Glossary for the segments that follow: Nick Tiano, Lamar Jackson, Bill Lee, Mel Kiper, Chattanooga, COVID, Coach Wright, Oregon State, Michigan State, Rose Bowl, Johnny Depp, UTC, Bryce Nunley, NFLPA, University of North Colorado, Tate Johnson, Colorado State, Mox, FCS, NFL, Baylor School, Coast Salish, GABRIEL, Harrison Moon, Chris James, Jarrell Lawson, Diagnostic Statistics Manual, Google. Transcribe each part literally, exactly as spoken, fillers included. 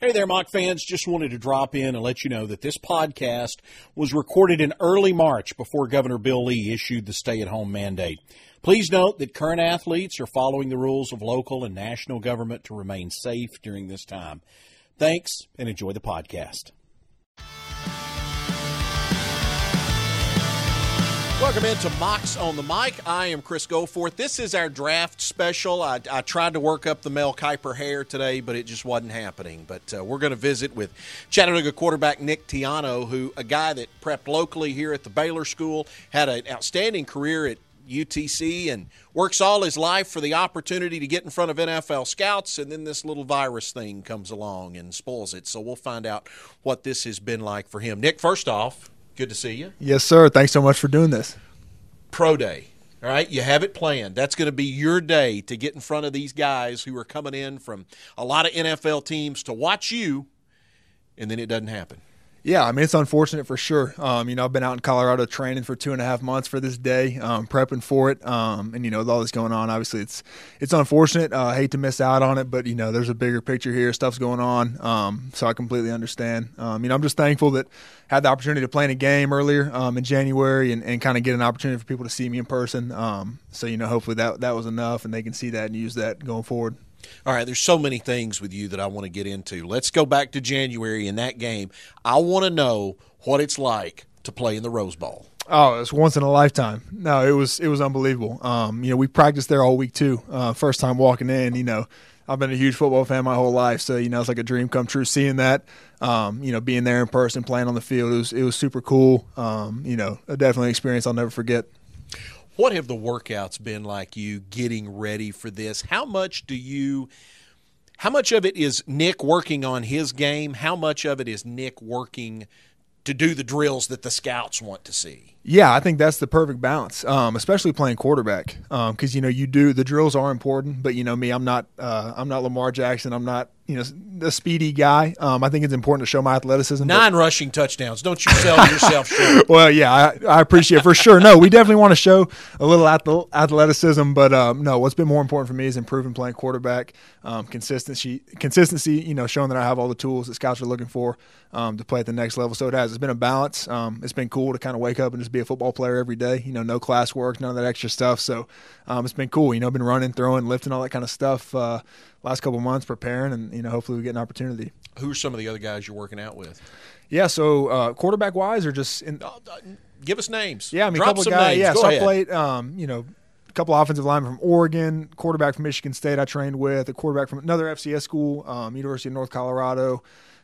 Hey there, Mock fans. Just wanted to drop in and let you know that this podcast was recorded in early March before Governor Bill Lee issued the stay-at-home mandate. Please note that current athletes are following the rules of local and national government to remain safe during this time. Thanks, and enjoy the podcast. Welcome into Mox on the Mic. I am Chris Goforth. This is our draft special. I, I tried to work up the Mel Kiper hair today, but it just wasn't happening. But uh, we're going to visit with Chattanooga quarterback Nick Tiano, who a guy that prepped locally here at the Baylor School, had an outstanding career at U T C, and works all his life for the opportunity to get in front of N F L scouts, and then this little virus thing comes along and spoils it. So we'll find out what this has been like for him. Nick, first off, good to see you. Yes, sir. Thanks so much for doing this. Pro Day, all right? You have it planned. That's going to be your day to get in front of these guys who are coming in from a lot of N F L teams to watch you, and then it doesn't happen. Yeah, I mean, it's unfortunate for sure. Um, you know, I've been out in Colorado training for two and a half months for this day, um, prepping for it. Um, and, you know, with all this going on, obviously it's it's unfortunate. Uh, I hate to miss out on it, but, you know, there's a bigger picture here. Stuff's going on, um, so I completely understand. Um, you know, I'm just thankful that I had the opportunity to play in a game earlier um, in January and, and kind of get an opportunity for people to see me in person. Um, so, you know, hopefully that, that was enough and they can see that and use that going forward. All right, there's so many things with you that I want to get into. Let's go back to January in that game. I want to know what it's like to play in the Rose Bowl. Oh, it's once in a lifetime. No, it was it was unbelievable. Um, you know, we practiced there all week too. Uh, first time walking in, you know, I've been a huge football fan my whole life, so you know it's like a dream come true seeing that. Um, you know, being there in person, playing on the field, it was it was super cool. Um, you know, definitely an experience I'll never forget. What have the workouts been like you getting ready for this? How much do you – how much of it is Nick working on his game? How much of it is Nick working to do the drills that the scouts want to see? Yeah, I think that's the perfect balance, um, especially playing quarterback because, um, you know, you do – the drills are important, but, you know, me, I'm not uh, I'm not Lamar Jackson. I'm not, you know, a speedy guy. Um, I think it's important to show my athleticism. Nine but... rushing touchdowns. Don't you sell yourself short. Well, yeah, I, I appreciate it for sure. No, we definitely want to show a little athleticism, but um, no, what's been more important for me is improving playing quarterback, um, consistency, consistency, you know, showing that I have all the tools that scouts are looking for um, to play at the next level. So it has. It's been a balance. Um, it's been cool to kind of wake up and just be a football player every day, you know, no classwork, none of that extra stuff. So um, it's been cool. You know, I've been running, throwing, lifting, all that kind of stuff. Uh, last couple of months preparing, and you know hopefully we get an opportunity. Who are some of the other guys you're working out with? Yeah, so uh, quarterback wise, or just in, uh, give us names. Yeah, I mean, Drop a couple some of guys. Names. Yeah, Go so ahead. I played, um, you know, a couple offensive linemen from Oregon, quarterback from Michigan State. I trained with a quarterback from another F C S school, um, University of North Colorado.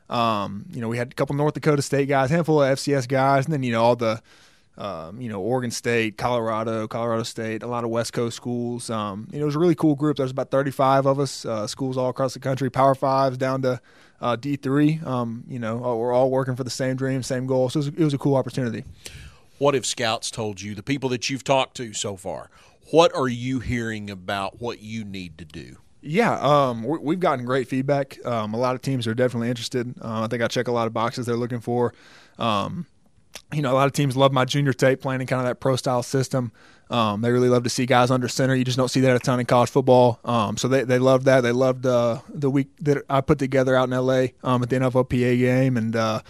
Um, you know, we had a couple North Dakota State guys, handful of F C S guys, and then you know all the. Um, you know, Oregon State, Colorado, Colorado State, a lot of West Coast schools. Um, you know, it was a really cool group. There's about thirty-five of us, uh, schools all across the country, Power Fives down to uh, D three. Um, you know, we're all working for the same dream, same goal. So it was, it was a cool opportunity. What have scouts told you, the people that you've talked to so far? What are you hearing about what you need to do? Yeah, um, we've gotten great feedback. Um, a lot of teams are definitely interested. Uh, I think I check a lot of boxes they're looking for. Um You know, a lot of teams love my junior tape playing in kind of that pro-style system. Um, they really love to see guys under center. You just don't see that a ton in college football. Um, so they, they loved that. They loved uh, the week that I put together out in L A um, at the N F L P A game. And, uh,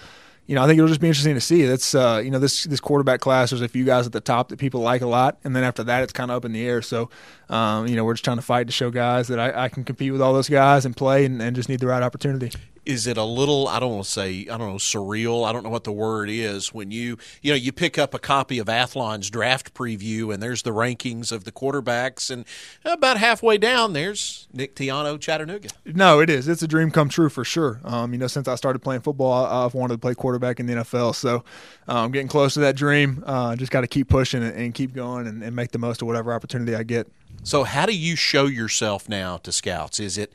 you know, I think it'll just be interesting to see. That's, uh, you know, this this quarterback class, there's a few guys at the top that people like a lot. And then after that, it's kind of up in the air. So, um, you know, we're just trying to fight to show guys that I, I can compete with all those guys and play and, and just need the right opportunity. Is it a little, I don't want to say, I don't know, surreal? I don't know what the word is when you, you know, you pick up a copy of Athlon's draft preview and there's the rankings of the quarterbacks and about halfway down there's Nick Tiano, Chattanooga. No, it is. It's a dream come true for sure. Um, you know, since I started playing football, I've wanted to play quarterback in the N F L. So I'm um, getting close to that dream. Uh, just got to keep pushing and, and keep going and, and make the most of whatever opportunity I get. So how do you show yourself now to scouts? Is it,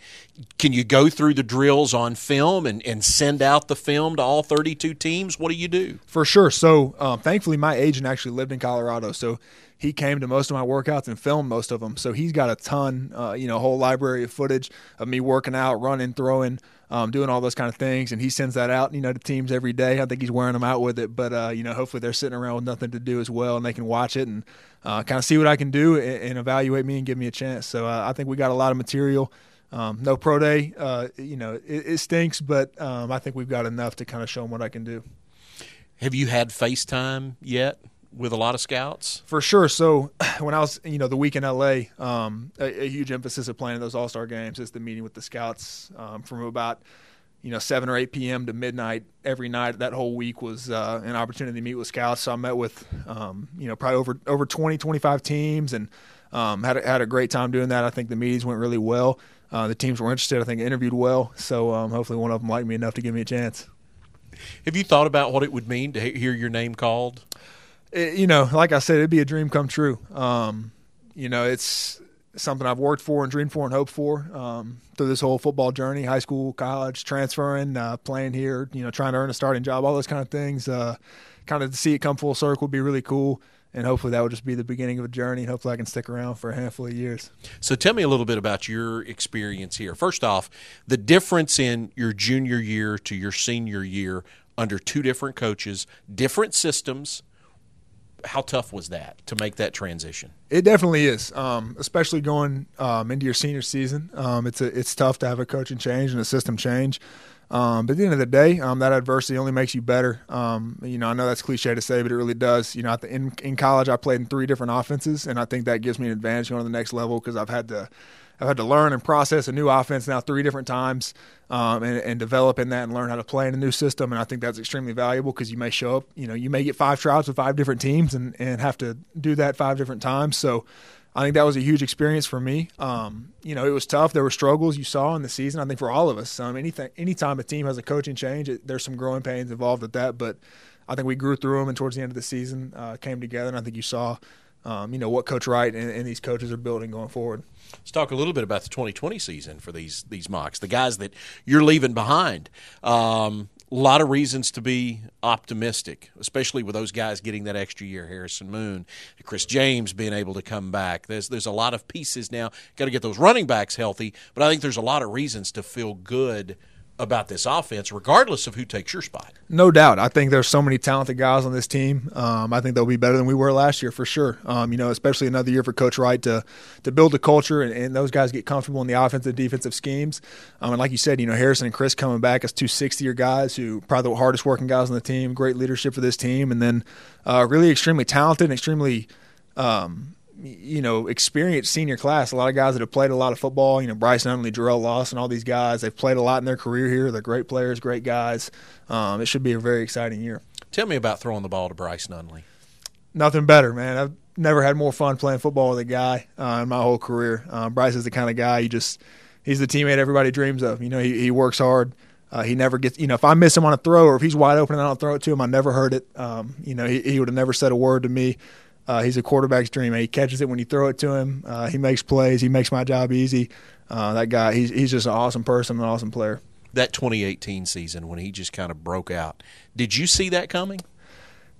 can you go through the drills on film and, and send out the film to all thirty-two teams? What do you do? For sure. So um, thankfully my agent actually lived in Colorado, so he came to most of my workouts and filmed most of them. So he's got a ton, uh, you know, a whole library of footage of me working out, running, throwing, um, doing all those kind of things. And he sends that out, you know, to teams every day. I think he's wearing them out with it. But, uh, you know, hopefully they're sitting around with nothing to do as well and they can watch it and uh, kind of see what I can do and, and evaluate me and give me a chance. So uh, I think we got a lot of material. um, no pro day, uh, you know, it, it stinks, but um, I think we've got enough to kind of show them what I can do. Have you had FaceTime yet with a lot of scouts? For sure. So when I was, you know, the week in L A, um, a, a huge emphasis of playing those all-star games is the meeting with the scouts um, from about – you know, seven or eight p.m. to midnight every night. That whole week was uh, an opportunity to meet with scouts. So I met with, um, you know, probably over over twenty, twenty-five teams, and um, had a, had a great time doing that. I think the meetings went really well. Uh, the teams were interested. I think interviewed well. So um, hopefully one of them liked me enough to give me a chance. Have you thought about what it would mean to hear your name called? It, you know, like I said, it'd be a dream come true. Um, you know, it's something I've worked for and dreamed for and hoped for um, through this whole football journey, high school, college, transferring, uh, playing here, you know, trying to earn a starting job, all those kind of things. Uh, kind of to see it come full circle would be really cool. And hopefully that would just be the beginning of a journey. And hopefully I can stick around for a handful of years. So tell me a little bit about your experience here. First off, the difference in your junior year to your senior year under two different coaches, different systems. How tough was that to make that transition? It definitely is, um, especially going um, into your senior season. Um, it's a, it's tough to have a coaching change and a system change. Um, but at the end of the day, um, that adversity only makes you better. Um, you know, I know that's cliche to say, but it really does. You know, at the, in, in college, I played in three different offenses, and I think that gives me an advantage going to the next level because I've had to – I've had to learn and process a new offense now three different times um, and, and develop in that and learn how to play in a new system. And I think that's extremely valuable because you may show up, you know, you may get five tries with five different teams and, and have to do that five different times. So I think that was a huge experience for me. Um, you know, it was tough. There were struggles you saw in the season, I think, for all of us. Um, anything, anytime a team has a coaching change, it, there's some growing pains involved with that. But I think we grew through them, and towards the end of the season uh, came together, and I think you saw – Um, you know, what Coach Wright and, and these coaches are building going forward. Let's talk a little bit about the twenty twenty season for these these mocks, the guys that you're leaving behind. Um, a lot of reasons to be optimistic, especially with those guys getting that extra year, Harrison Moon, Chris James being able to come back. There's, there's a lot of pieces now. Got to get those running backs healthy, but I think there's a lot of reasons to feel good about this offense, regardless of who takes your spot. No doubt. I think there's so many talented guys on this team. Um, I think they'll be better than we were last year for sure. Um, you know, especially another year for Coach Wright to to build a culture and, and those guys get comfortable in the offensive, defensive schemes. Um, and like you said, you know, Harrison and Chris coming back as two sixty-year guys who probably the hardest working guys on the team, great leadership for this team, and then uh, really extremely talented and extremely um, – you know, experienced senior class, a lot of guys that have played a lot of football, you know, Bryce Nunley, Jarrell Lawson, all these guys, they've played a lot in their career here. They're great players, great guys. Um, it should be a very exciting year. Tell me about throwing the ball to Bryce Nunley. Nothing better, man. I've never had more fun playing football with a guy uh, in my whole career. Uh, Bryce is the kind of guy, you just, he's the teammate everybody dreams of. You know, he, he works hard. Uh, he never gets, you know, if I miss him on a throw or if he's wide open and I don't throw it to him, I never heard it. Um, you know, he, he would have never said a word to me. Uh, he's a quarterback's dream. He catches it when you throw it to him. Uh, he makes plays. He makes my job easy. Uh, that guy, he's he's just an awesome person, an awesome player. That twenty eighteen season when he just kind of broke out, did you see that coming?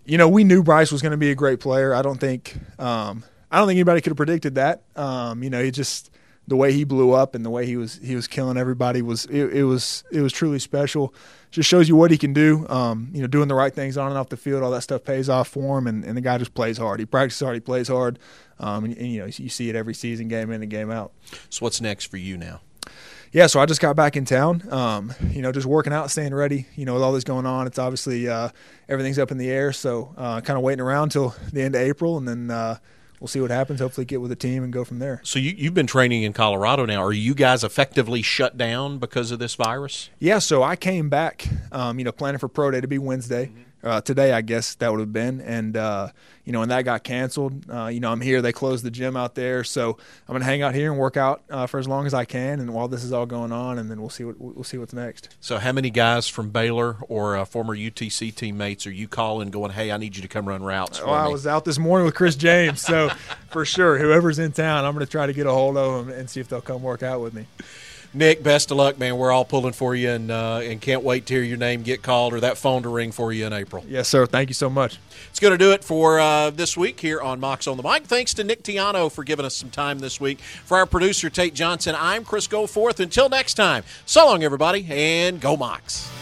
You know, we knew Bryce was going to be a great player. I don't think um, I don't think anybody could have predicted that. Um, you know, he just the way he blew up and the way he was he was killing everybody was it, it was it was truly special. Just shows you what he can do. Um, you know, doing the right things on and off the field, all that stuff pays off for him, and, and the guy just plays hard. He practices hard, he plays hard, um, and, and you know you see it every season, game in and game out. So what's next for you now? Yeah, so I just got back in town. Um, you know, just working out, staying ready. You know, with all this going on, it's obviously uh, everything's up in the air. So uh, kind of waiting around till the end of April, and then. Uh, We'll see what happens, hopefully get with the team and go from there. So you, you've been training in Colorado now. Are you guys effectively shut down because of this virus? Yeah, so I came back, um, you know, planning for Pro Day to be Wednesday. Mm-hmm. Uh, today, I guess that would have been. And, uh, you know, and that got canceled. Uh, you know, I'm here. They closed the gym out there. So I'm going to hang out here and work out uh, for as long as I can and while this is all going on, and then we'll see what we'll see what's next. So how many guys from Baylor or uh, former U T C teammates are you calling going, hey, I need you to come run routes for well, me? I was out this morning with Chris James. So for sure, whoever's in town, I'm going to try to get a hold of them and see if they'll come work out with me. Nick, best of luck, man. We're all pulling for you and uh, and can't wait to hear your name get called or that phone to ring for you in April. Yes, sir. Thank you so much. It's going to do it for uh, this week here on Mox on the Mic. Thanks to Nick Tiano for giving us some time this week. For our producer, Tate Johnson, I'm Chris Goforth. Until next time, so long, everybody, and go Mox.